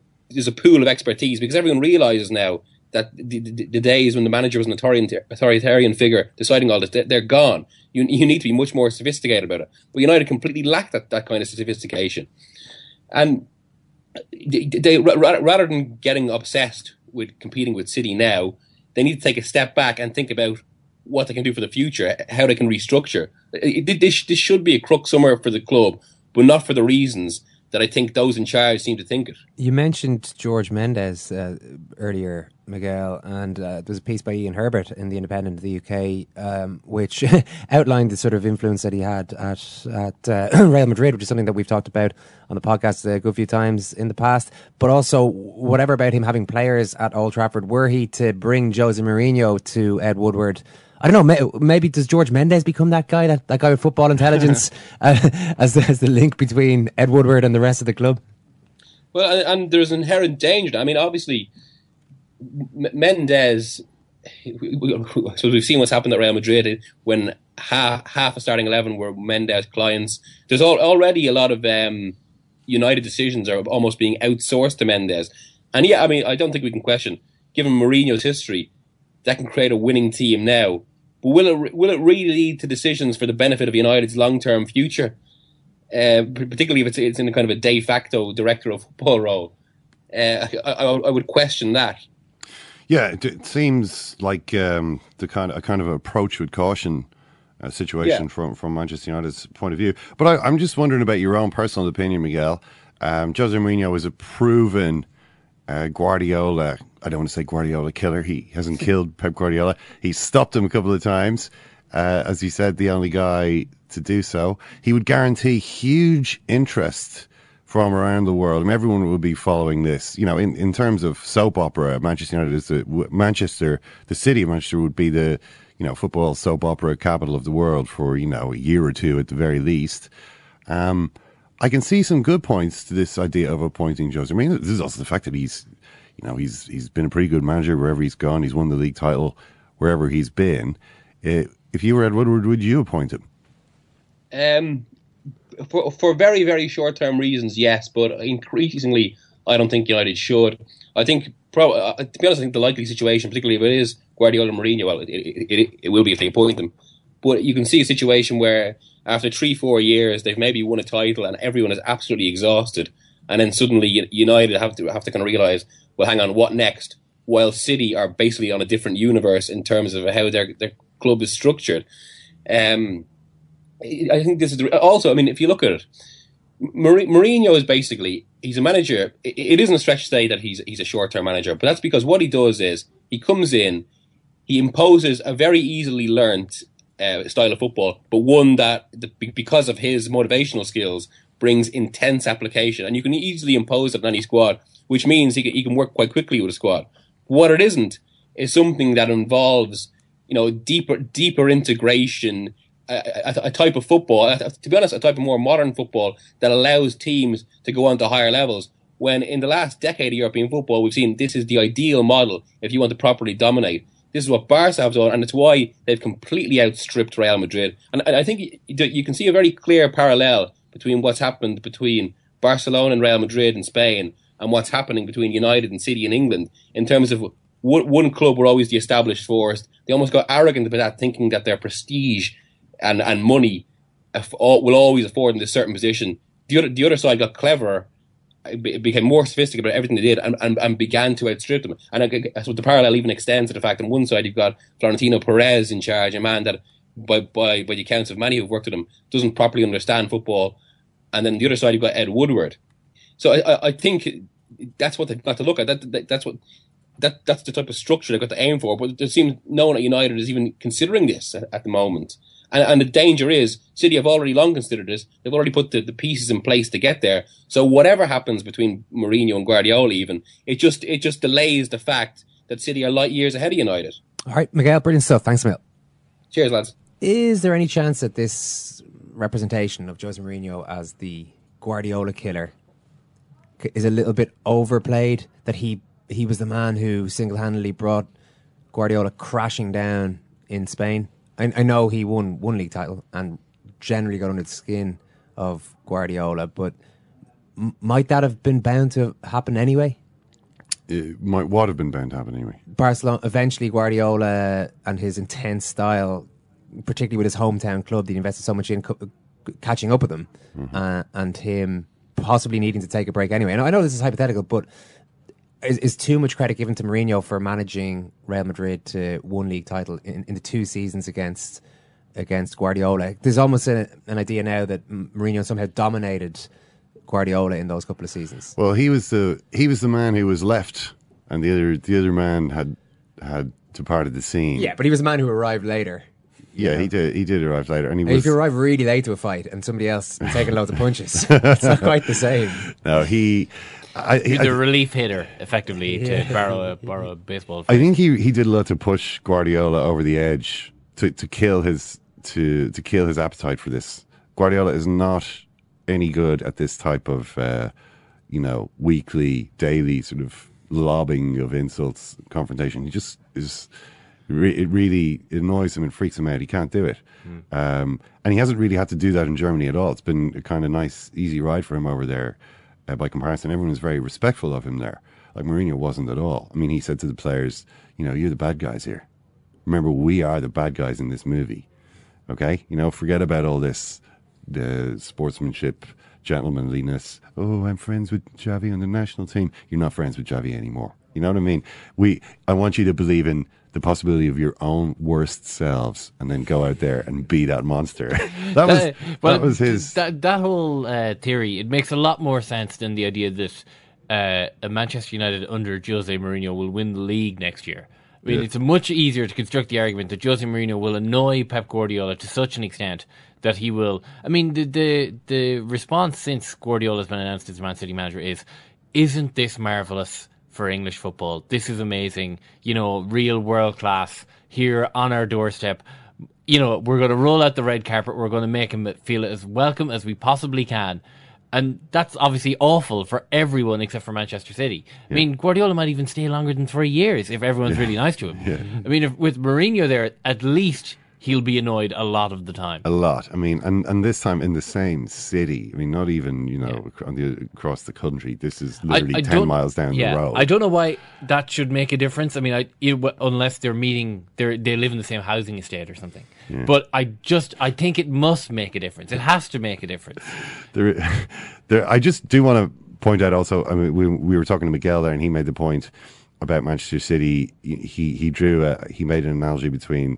a pool of expertise, because everyone realises now that the days when the manager was an authoritarian figure deciding all this, they're gone. You need to be much more sophisticated about it. But United completely lack that kind of sophistication. And they rather than getting obsessed with competing with City now, they need to take a step back and think about what they can do for the future, how they can restructure. This should be a crux summer for the club, but not for the reasons that I think those in charge seem to think it. You mentioned George Mendes earlier, Miguel, and there's a piece by Ian Herbert in The Independent of the UK, which outlined the sort of influence that he had at Real Madrid, which is something that we've talked about on the podcast a good few times in the past. But also, whatever about him having players at Old Trafford, were he to bring Jose Mourinho to Ed Woodward, I don't know, maybe does George Mendes become that guy with football intelligence as the link between Ed Woodward and the rest of the club? Well, and there's an inherent danger. I mean, obviously, Mendes, so we've seen what's happened at Real Madrid when half of starting 11 were Mendes clients. There's already a lot of United decisions are almost being outsourced to Mendes. And yeah, I mean, I don't think we can question, given Mourinho's history, that can create a winning team now. But will it really lead to decisions for the benefit of United's long-term future? Particularly if it's in a kind of a de facto director of football role. I would question that. Yeah, it seems like a kind of approach with caution situation from Manchester United's point of view. But I'm just wondering about your own personal opinion, Miguel. Jose Mourinho is a proven Guardiola, I don't want to say Guardiola killer. He hasn't killed Pep Guardiola. He stopped him a couple of times. As you said, the only guy to do so. He would guarantee huge interest from around the world. I mean, everyone would be following this. You know, in terms of soap opera, Manchester United is the city of Manchester would be the, you know, football soap opera capital of the world for, you know, a year or two at the very least. I can see some good points to this idea of appointing Jose. I mean, this is also the fact that he's, you know, he's been a pretty good manager wherever he's gone. He's won the league title wherever he's been. If you were Ed Woodward, would you appoint him? For very, very short-term reasons, yes, but increasingly, I don't think United should. I think, to be honest, I think the likely situation, particularly if it is Guardiola and Mourinho, well, it will be if they appoint them. But you can see a situation where after 3-4 years, they've maybe won a title and everyone is absolutely exhausted. And then suddenly United have to kind of realise, well, hang on, what next? While City are basically on a different universe in terms of how their club is structured. I think this is also, I mean, if you look at it, Mourinho is basically, he's a manager. It isn't a stretch to say that he's a short-term manager, but that's because what he does is he comes in, he imposes a very easily learnt style of football, but one that, because of his motivational skills, brings intense application. And you can easily impose it on any squad, which means he can work quite quickly with a squad. What it isn't is something that involves, you know, deeper integration, a type of football, to be honest, a type of more modern football that allows teams to go on to higher levels. When in the last decade of European football, we've seen this is the ideal model if you want to properly dominate. This is what Barca have done, and it's why they've completely outstripped Real Madrid. And I think you can see a very clear parallel between what's happened between Barcelona and Real Madrid in Spain and what's happening between United and City in England in terms of one club were always the established force. They almost got arrogant about that, thinking that their prestige and money will always afford them a certain position. The other side got cleverer, became more sophisticated about everything they did and began to outstrip them. And I suppose the parallel even extends to the fact on one side you've got Florentino Perez in charge, a man that by the accounts of many who've worked with him doesn't properly understand football. And then on the other side you've got Ed Woodward. So I think that's what they've got to look at. That's the type of structure they've got to aim for. But there seems no one at United is even considering this at the moment. And the danger is, City have already long considered this. They've already put the pieces in place to get there. So whatever happens between Mourinho and Guardiola even, it just delays the fact that City are light years ahead of United. All right, Miguel, brilliant stuff. Thanks, Miguel. Cheers, lads. Is there any chance that this representation of Jose Mourinho as the Guardiola killer is a little bit overplayed? That he was the man who single-handedly brought Guardiola crashing down in Spain? I know he won one league title and generally got under the skin of Guardiola, but might that have been bound to happen anyway? What have been bound to happen anyway? Barcelona, eventually Guardiola and his intense style, particularly with his hometown club that he invested so much in, catching up with them, mm-hmm. And him possibly needing to take a break anyway. And I know this is hypothetical, but is too much credit given to Mourinho for managing Real Madrid to one league title in the two seasons against Guardiola? There's almost an idea now that Mourinho somehow dominated Guardiola in those couple of seasons. Well, he was the man who was left, and the other man had departed the scene. Yeah, but he was the man who arrived later. Yeah, he did arrive later. And if you arrive really late to a fight and somebody else taking loads of punches, it's not quite the same. No, he's a relief hitter, effectively, to borrow a baseball phrase. I think he did a lot to push Guardiola over the edge to kill his appetite for this. Guardiola is not any good at this type of weekly, daily sort of lobbing of insults, confrontation. He just is. It really annoys him and freaks him out. He can't do it. And he hasn't really had to do that in Germany at all. It's been a kind of nice, easy ride for him over there. By comparison, everyone was very respectful of him there. Like Mourinho wasn't at all. I mean, he said to the players, you know, you're the bad guys here. Remember, we are the bad guys in this movie. Okay? You know, forget about all this, the sportsmanship, gentlemanliness. Oh, I'm friends with Xavi on the national team. You're not friends with Xavi anymore. You know what I mean? I want you to believe in the possibility of your own worst selves, and then go out there and be that monster. That was his. That whole theory, it makes a lot more sense than the idea that Manchester United under Jose Mourinho will win the league next year. I mean, it's much easier to construct the argument that Jose Mourinho will annoy Pep Guardiola to such an extent that he will... I mean, the response since Guardiola's been announced as Man City manager is, isn't this marvellous for English football? This is amazing. You know, real world class here on our doorstep. You know, we're going to roll out the red carpet. We're going to make him feel as welcome as we possibly can. And that's obviously awful for everyone except for Manchester City. I mean, Guardiola might even stay longer than 3 years if everyone's really nice to him. I mean, with Mourinho there, at least he'll be annoyed a lot of the time. A lot. I mean, and this time in the same city. I mean, not even, you know, across the country. This is literally 10 miles down the road. I don't know why that should make a difference. I mean, unless they're meeting, they live in the same housing estate or something. Yeah. But I think it must make a difference. It has to make a difference. I just do want to point out also, I mean, we were talking to Miguel there and he made the point about Manchester City. He made an analogy between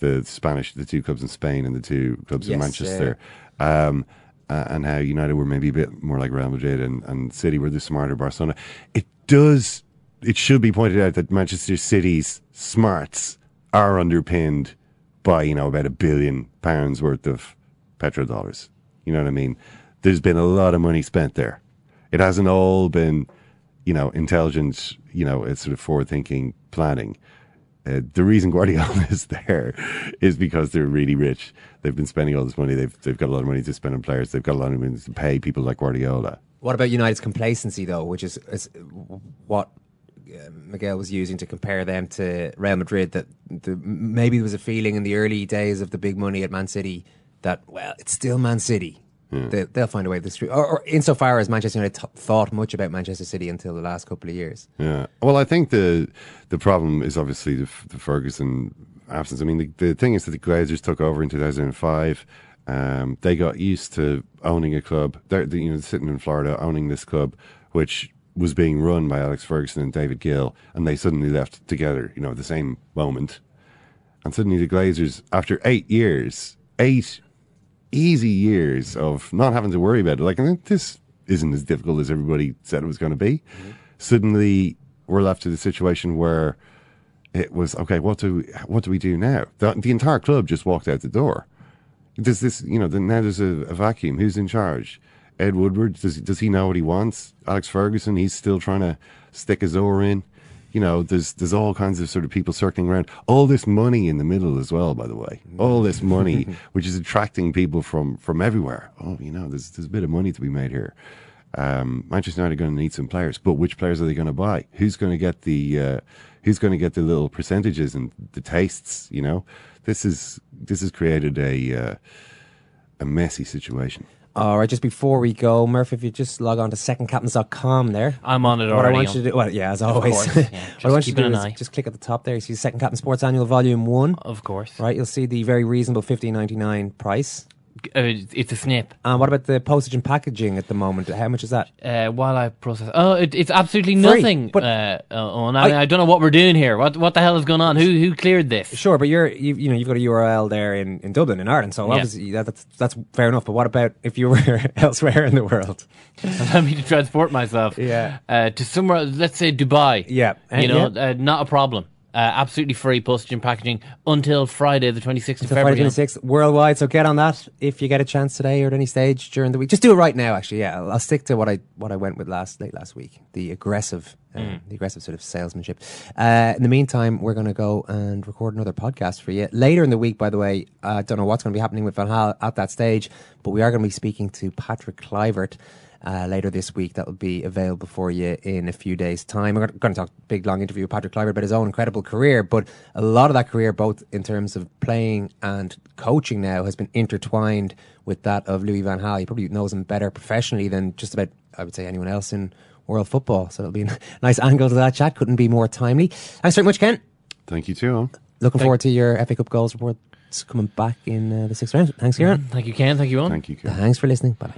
the two clubs in Spain and the two clubs in Manchester, and how United were maybe a bit more like Real Madrid and City were the smarter Barcelona. It should be pointed out that Manchester City's smarts are underpinned by, you know, about £1 billion worth of petrodollars. You know what I mean? There's been a lot of money spent there. It hasn't all been, you know, intelligent, you know, it's sort of forward-thinking planning. The reason Guardiola is there is because they're really rich. They've been spending all this money. They've got a lot of money to spend on players. They've got a lot of money to pay people like Guardiola. What about United's complacency, though, which is what Miguel was using to compare them to Real Madrid, that maybe there was a feeling in the early days of the big money at Man City that, well, it's still Man City. Yeah. They'll find a way to the street. Or insofar as Manchester United thought much about Manchester City until the last couple of years. Yeah. Well, I think the problem is obviously the Ferguson absence. I mean, the thing is that the Glazers took over in 2005. They got used to owning a club. They're you know, sitting in Florida, owning this club, which was being run by Alex Ferguson and David Gill, and they suddenly left together, you know, at the same moment. And suddenly the Glazers, after 8 years, easy years of not having to worry about it. Like, I mean, this isn't as difficult as everybody said it was going to be. Mm-hmm. Suddenly, we're left to the situation where it was, okay, what do we do now? The entire club just walked out the door. There's this, you know, now there's a vacuum. Who's in charge? Ed Woodward, does he know what he wants? Alex Ferguson, he's still trying to stick his oar in. You know, there's all kinds of sort of people circling around. All this money in the middle as well, by the way. All this money, which is attracting people from everywhere. Oh, you know, there's a bit of money to be made here. Manchester United are going to need some players, but which players are they going to buy? Who's going to get the little percentages and the tastes? You know, this has created a messy situation. All right, just before we go, Murph, if you just log on to secondcaptains.com there. I'm on it already. What I want you to do, well, yeah, as always. Of course, yeah. What I want you to do is just click at the top there. You see Second Captain Sports Annual Volume 1. Of course. Right, you'll see the very reasonable $15.99 price. It's a snip. And what about the postage and packaging at the moment? How much is that? While I process... Oh, it's absolutely nothing. Free, but I don't know what we're doing here. What the hell is going on? Who cleared this? Sure, but you've got a URL there in Dublin, in Ireland, so obviously that's fair enough. But what about if you were elsewhere in the world? Allow me to transport myself to somewhere, let's say Dubai. Yeah. Not a problem. Absolutely free postage and packaging until Friday the 26th of February. Friday the 26th, worldwide, so get on that if you get a chance today or at any stage during the week. Just do it right now, actually, yeah. I'll stick to what I went with late last week, the aggressive sort of salesmanship. In the meantime, we're going to go and record another podcast for you. Later in the week, by the way, I don't know what's going to be happening with Van Gaal at that stage, but we are going to be speaking to Patrick Kluivert later this week. That will be available for you in a few days' time. We're going to talk a big long interview with Patrick Kluivert about his own incredible career, but a lot of that career, both in terms of playing and coaching now, has been intertwined with that of Louis Van Gaal. He probably knows him better professionally than just about, I would say, anyone else in world football, so it'll be a nice angle to that chat. Couldn't be more timely. Thanks very much, Ken. Thank you too. Looking forward to your FA Cup goals report. It's coming back in the sixth round. Thanks, Kieran. Thank you, Ken. Thank you, Owen. Thank you, Kieran. Thanks for listening. Bye-bye.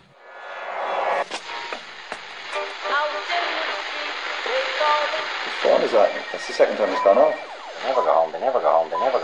What is that? That's the second time it's gone off. They never go home. They never go home. They never.